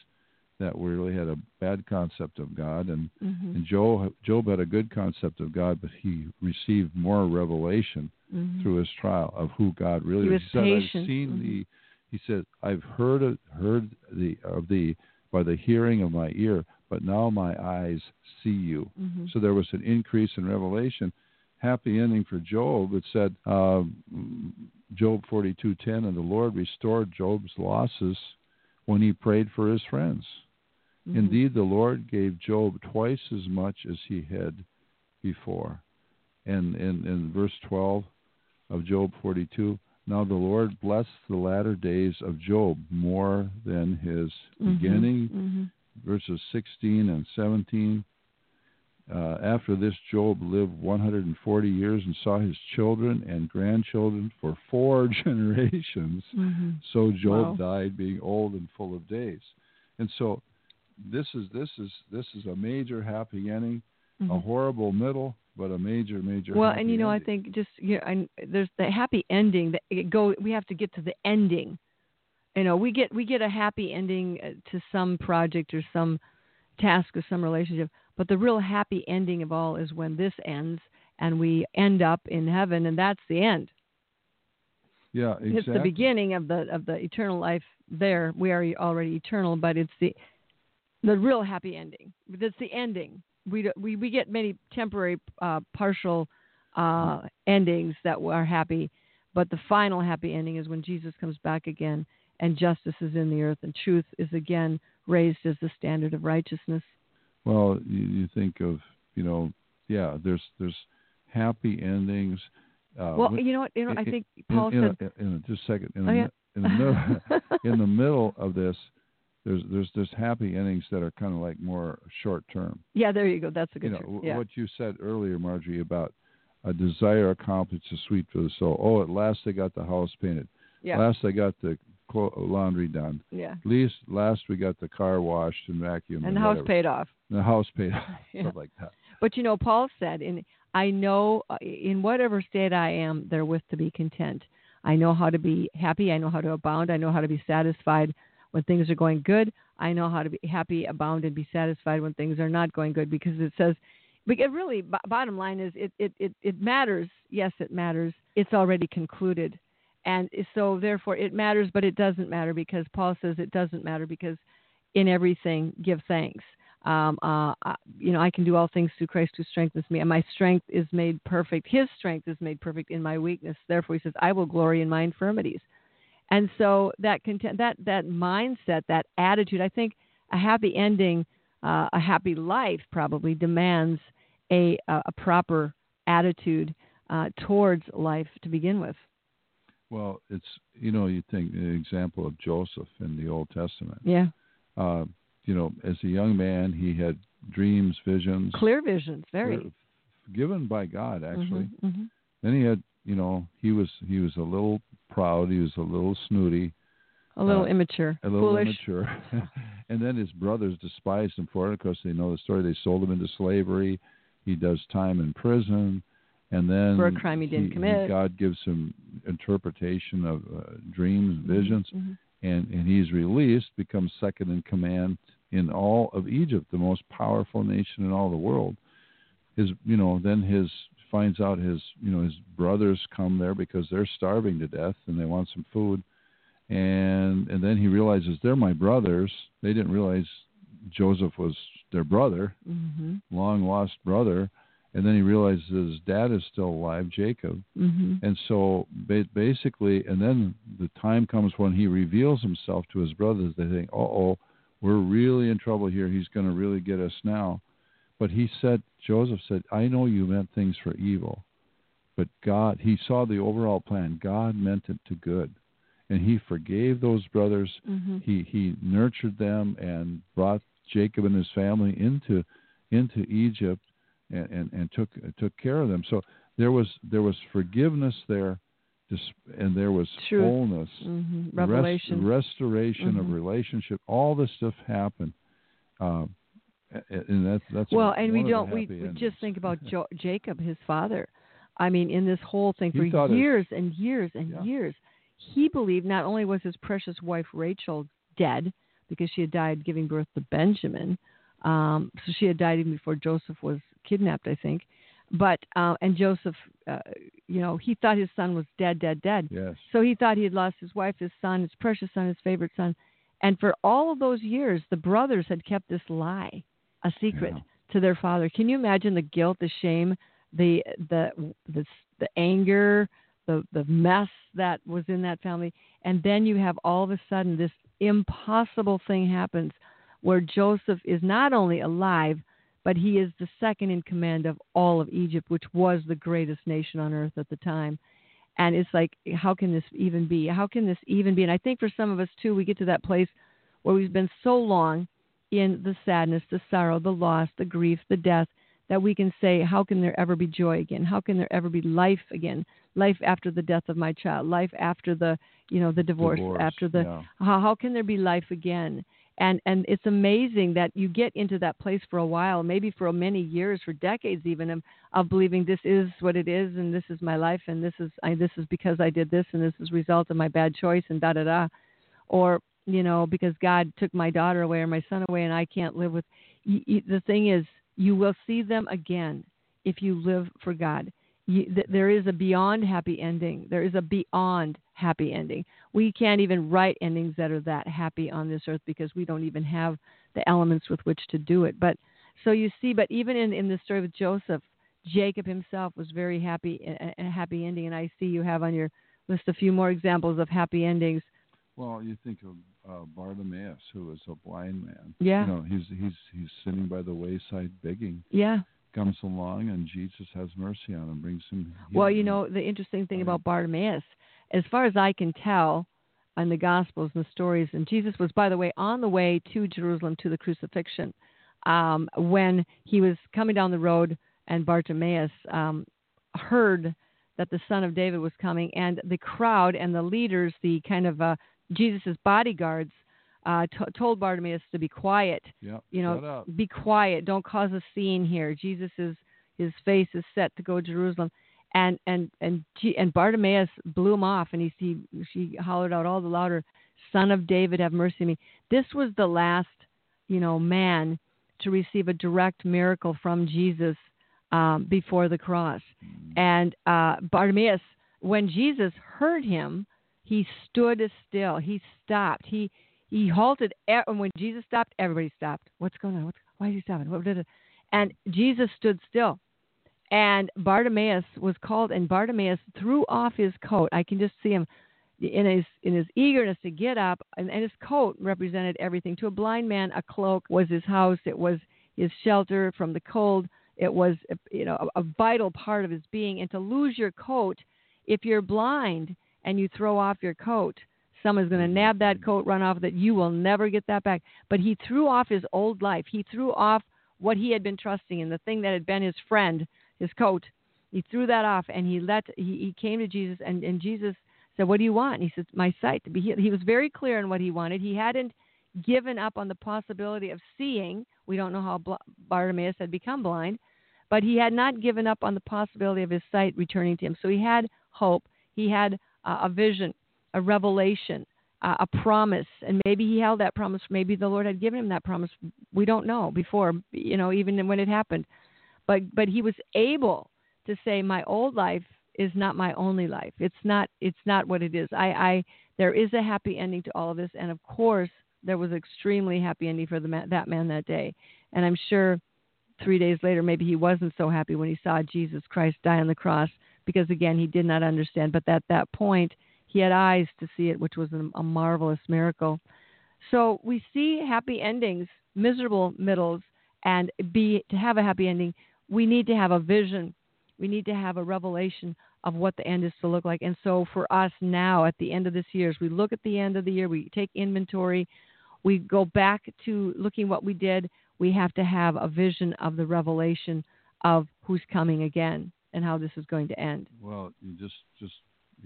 that really had a bad concept of God. And, mm-hmm. and Job, Job had a good concept of God, but he received more revelation mm-hmm. through his trial of who God really is. He was patient. I've seen mm-hmm. the... He said, I've heard of, heard the, of thee by the hearing of my ear, but now my eyes see you. Mm-hmm. So there was an increase in revelation. Happy ending for Job. It said, uh, Job forty-two ten, and the Lord restored Job's losses when he prayed for his friends. Mm-hmm. Indeed, the Lord gave Job twice as much as he had before. And in verse twelve of Job forty-two, now the Lord blessed the latter days of Job more than his mm-hmm, beginning. Mm-hmm. Verses sixteen and seventeen. Uh, After this, Job lived one hundred forty years and saw his children and grandchildren for four generations. Mm-hmm. So Job wow. died being old and full of days. And so this is this is this is a major happy ending, mm-hmm. a horrible middle. But a major, major. Well, and you know, ending. I think just you know, and there's the happy ending that it go. We have to get to the ending. You know, we get we get a happy ending to some project or some task or some relationship. But the real happy ending of all is when this ends and we end up in heaven, and that's the end. Yeah, exactly. It's the beginning of the of the eternal life. There, we are already eternal, but it's the the real happy ending. That's the ending. We we we get many temporary uh, partial uh, endings that are happy, but the final happy ending is when Jesus comes back again and justice is in the earth and truth is again raised as the standard of righteousness. Well, you, you think of, you know, yeah, there's there's happy endings Uh, well, you know what? You know, I think Paul in, said in, a, in a, just a second. In, oh, a, yeah. in, the middle, in the middle of this, there's there's this happy endings that are kind of like more short term. Yeah, there you go. That's a good. You know, w- yeah. What you said earlier, Marjorie, about a desire accomplished is sweet for the soul. Oh, at last they got the house painted. Yeah. Last they got the laundry done. Yeah. At least last we got the car washed and vacuumed. And the and house whatever. paid off. And the house paid off. Yeah. Stuff like that. But you know, Paul said in. I know in whatever state I am, therewith to be content. I know how to be happy. I know how to abound. I know how to be satisfied when things are going good. I know how to be happy, abound, and be satisfied when things are not going good, because it says, but it really, b- bottom line is it, it, it, it matters. Yes, it matters. It's already concluded. And so therefore it matters, but it doesn't matter, because Paul says it doesn't matter, because in everything give thanks. Um, uh, you know, I can do all things through Christ who strengthens me, and my strength is made perfect. His strength is made perfect in my weakness. Therefore, he says, I will glory in my infirmities. And so that content, that, that mindset, that attitude, I think a happy ending, uh, a happy life probably demands a, a proper attitude uh, towards life to begin with. Well, it's, you know, you think the example of Joseph in the Old Testament. Yeah. Uh, You know, as a young man, he had dreams, visions. Clear visions, very. Given by God, actually. Mm-hmm, mm-hmm. Then he had, you know, he was he was a little proud. He was a little snooty. A little uh, immature. A little Foolish. immature. And then his brothers despised him for it. Of course, they know the story. They sold him into slavery. He does time in prison. And then for a crime he didn't he, commit. He, God gives him interpretation of uh, dreams, visions. Mm-hmm. And, and he's released, becomes second in command in all of Egypt, the most powerful nation in all the world. His, you know, then his finds out his, you know, his brothers come there because they're starving to death and they want some food. And and then he realizes they're my brothers. They didn't realize Joseph was their brother, mm-hmm. long lost brother. And then he realizes his dad is still alive, Jacob. Mm-hmm. And so basically, and then the time comes when he reveals himself to his brothers. They think, uh-oh, we're really in trouble here. He's going to really get us now. But he said, Joseph said, I know you meant things for evil. But God, he saw the overall plan. God meant it to good. And he forgave those brothers. Mm-hmm. He he nurtured them and brought Jacob and his family into into Egypt. And, and, and took took care of them. So there was there was forgiveness there, and there was Truth. wholeness, mm-hmm. Revelation. Rest, restoration mm-hmm. of relationship. All this stuff happened, um, and that, that's well. And we don't we, we just think about jo- Jacob, his father. I mean, in this whole thing he for years it, and years and yeah. years, he believed not only was his precious wife Rachel dead because she had died giving birth to Benjamin. Um, so she had died even before Joseph was kidnapped, I think. But, uh, and Joseph, uh, you know, he thought his son was dead, dead, dead. Yes. So he thought he had lost his wife, his son, his precious son, his favorite son. And for all of those years, the brothers had kept this lie a secret yeah. to their father. Can you imagine the guilt, the shame, the, the, the, the anger, the, the mess that was in that family. And then you have all of a sudden this impossible thing happens, where Joseph is not only alive, but he is the second in command of all of Egypt, which was the greatest nation on earth at the time. And it's like, how can this even be? How can this even be? And I think for some of us, too, we get to that place where we've been so long in the sadness, the sorrow, the loss, the grief, the death, that we can say, how can there ever be joy again? How can there ever be life again? Life after the death of my child, life after the, you know, the divorce, divorce after the, yeah. how, how can there be life again? And and it's amazing that you get into that place for a while, maybe for many years, for decades even, of, of believing this is what it is, and this is my life, and this is I, this is because I did this, and this is a result of my bad choice, and da da da, or you know because God took my daughter away or my son away, and I can't live with. You, you, the thing is, you will see them again if you live for God. You, th- there is a beyond happy ending. There is a beyond happy ending. We can't even write endings that are that happy on this earth because we don't even have the elements with which to do it. But so you see, but even in, in the story with Joseph, Jacob himself was very happy, a, a happy ending. And I see you have on your list a few more examples of happy endings. Well, you think of uh, Bartimaeus, who was a blind man. Yeah. You know, he's he's he's sitting by the wayside begging. Yeah. comes along and Jesus has mercy on him, brings him. Well, you know, the interesting thing about Bartimaeus, as far as I can tell, on the Gospels and the stories, and Jesus was, by the way, on the way to Jerusalem to the crucifixion um, when he was coming down the road, and Bartimaeus um, heard that the Son of David was coming, and the crowd and the leaders, the kind of uh, Jesus' bodyguards, Uh, t- told Bartimaeus to be quiet. Yep, you know, be quiet. Don't cause a scene here. Jesus is, his face is set to go to Jerusalem, and and and and Bartimaeus blew him off, and he he she hollered out all the louder, "Son of David, have mercy on me." This was the last, you know, man to receive a direct miracle from Jesus um, before the cross, mm-hmm. and uh, Bartimaeus, when Jesus heard him, he stood still. He stopped. He He halted, and when Jesus stopped, everybody stopped. What's going on? What's, why is he stopping? What did it? And Jesus stood still. And Bartimaeus was called, and Bartimaeus threw off his coat. I can just see him in his in his eagerness to get up, and, and his coat represented everything. To a blind man, a cloak was his house. It was his shelter from the cold. It was, you know, a, a vital part of his being. And to lose your coat, if you're blind and you throw off your coat, someone's going to nab that coat, run off with it. You will never get that back. But he threw off his old life. He threw off what he had been trusting in, the thing that had been his friend, his coat. He threw that off, and he let he, he came to Jesus, and, and Jesus said, "What do you want?" And he said, "My sight to be healed." He was very clear in what he wanted. He hadn't given up on the possibility of seeing. We don't know how Bartimaeus had become blind, but he had not given up on the possibility of his sight returning to him. So he had hope. He had uh, a vision, a revelation, uh, a promise, and maybe he held that promise. Maybe the Lord had given him that promise. We don't know before, you know, even when it happened. But but he was able to say, "My old life is not my only life. It's not. It's not what it is. I. I there is a happy ending to all of this." And of course, there was an extremely happy ending for the man, that man that day. And I'm sure three days later, maybe he wasn't so happy when he saw Jesus Christ die on the cross, because again, he did not understand. But at that point, he had eyes to see it, which was a marvelous miracle. So we see happy endings, miserable middles, and be to have a happy ending, we need to have a vision. We need to have a revelation of what the end is to look like. And so for us now, at the end of this year, as we look at the end of the year, we take inventory, we go back to looking what we did. We have to have a vision of the revelation of who's coming again and how this is going to end. Well, you just just...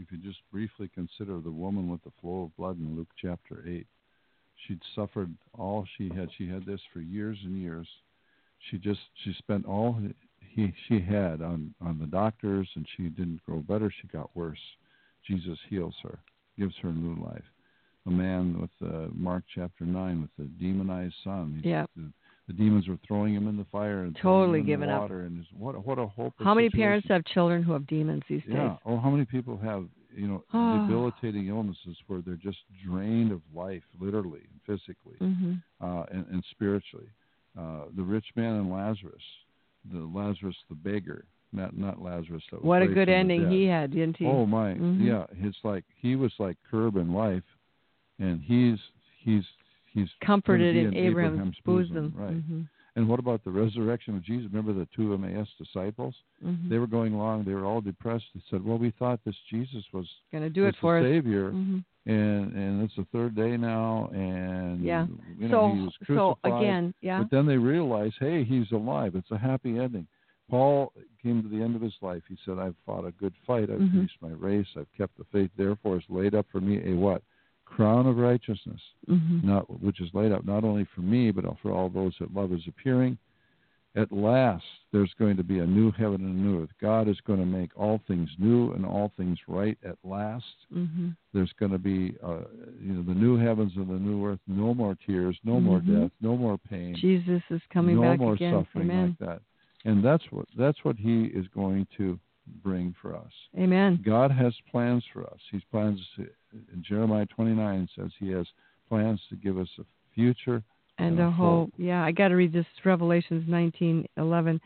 if you just briefly consider the woman with the flow of blood in Luke chapter eight, she'd suffered all she had. She had this for years and years. She just, she spent all he, she had on, on the doctors, and she didn't grow better. She got worse. Jesus heals her, gives her new life. A man with uh, Mark chapter nine with the demonized son. He, yeah. The, the demons were throwing him in the fire and totally given up. And his, what what a hope! How many situation. Parents have children who have demons these days? Yeah. Oh, how many people have you know oh. debilitating illnesses where they're just drained of life, literally and physically, mm-hmm. uh, and, and spiritually. Uh, the rich man and Lazarus, the Lazarus the beggar, not not Lazarus. That was what a good ending he had, didn't he? Oh my, mm-hmm. yeah. It's like he was like Curb in life, and he's he's. He's comforted in Abraham's, Abraham's bosom. bosom. Right. Mm-hmm. And what about the resurrection of Jesus? Remember the two Emmaus disciples? Mm-hmm. They were going along. They were all depressed. They said, well, we thought this Jesus was going to do it for us, Savior. Mm-hmm. And and it's the third day now. And yeah. you know, so, he was crucified. So again, yeah. But then they realized, hey, he's alive. It's a happy ending. Paul came to the end of his life. He said, I've fought a good fight. I've mm-hmm. finished my race. I've kept the faith. Therefore, it's laid up for me a what? Crown of righteousness, mm-hmm. not, which is laid up not only for me, but for all those that love is appearing. At last, there's going to be a new heaven and a new earth. God is going to make all things new and all things right at last. Mm-hmm. There's going to be uh, you know, the new heavens and the new earth, no more tears, no mm-hmm. more death, no more pain. Jesus is coming no back again. No more suffering Amen. Like that. And that's what that's what he is going to bring for us. Amen. God has plans for us. He's plans to, in Jeremiah twenty-nine says he has plans to give us a future and, and a hope. hope. Yeah, I got to read this Revelations nineteen eleven.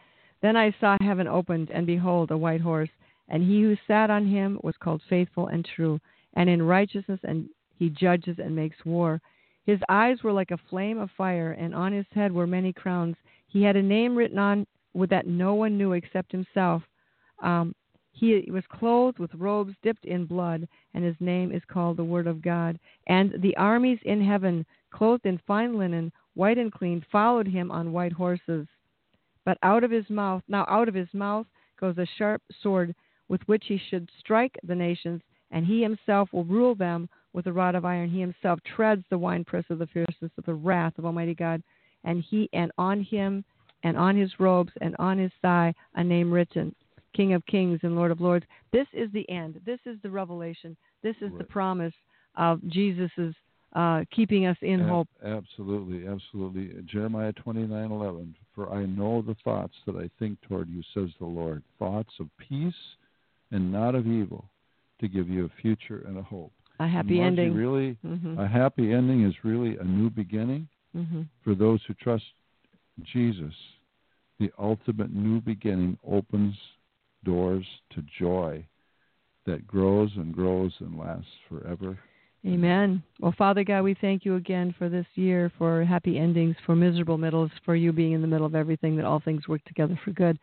Then I saw heaven opened, and behold, a white horse, and he who sat on him was called Faithful and True, and in righteousness and he judges and makes war. His eyes were like a flame of fire, and on his head were many crowns. He had a name written on with that no one knew except himself. Um, he was clothed with robes dipped in blood, and his name is called the Word of God. And the armies in heaven, clothed in fine linen, white and clean, followed him on white horses. But out of his mouth, now out of his mouth goes a sharp sword with which he should strike the nations, and he himself will rule them with a rod of iron. He himself treads the winepress of the fierceness of the wrath of Almighty God. And he, and on him, and on his robes, and on his thigh, a name written, King of Kings and Lord of Lords. This is the end. This is the revelation. This is right. The promise of Jesus's uh, keeping us in Ab- hope. Absolutely, absolutely. Jeremiah twenty-nine eleven. For I know the thoughts that I think toward you, says the Lord, thoughts of peace and not of evil, to give you a future and a hope. A happy Margie, ending. Really, mm-hmm. A happy ending is really a new beginning mm-hmm. for those who trust Jesus. The ultimate new beginning opens doors to joy that grows and grows and lasts forever. Amen. Well, Father God, we thank you again for this year, for happy endings, for miserable middles, for you being in the middle of everything, that all things work together for good.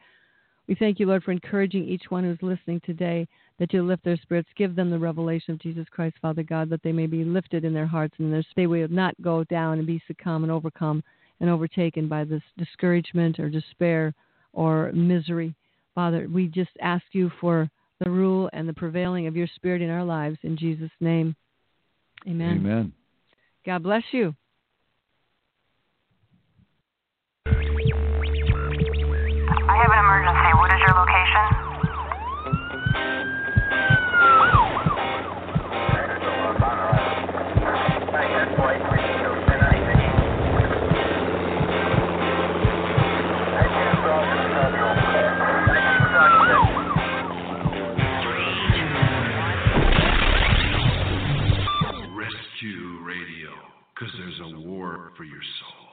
We thank you, Lord, for encouraging each one who's listening today, that you lift their spirits, give them the revelation of Jesus Christ, Father God, that they may be lifted in their hearts and their they will not go down and be succumb and overcome and overtaken by this discouragement or despair or misery. Father, we just ask you for the rule and the prevailing of your spirit in our lives. In Jesus' name, amen. Amen. God bless you. I have an emergency. What is your location? Rescue Radio, because there's a war for your soul.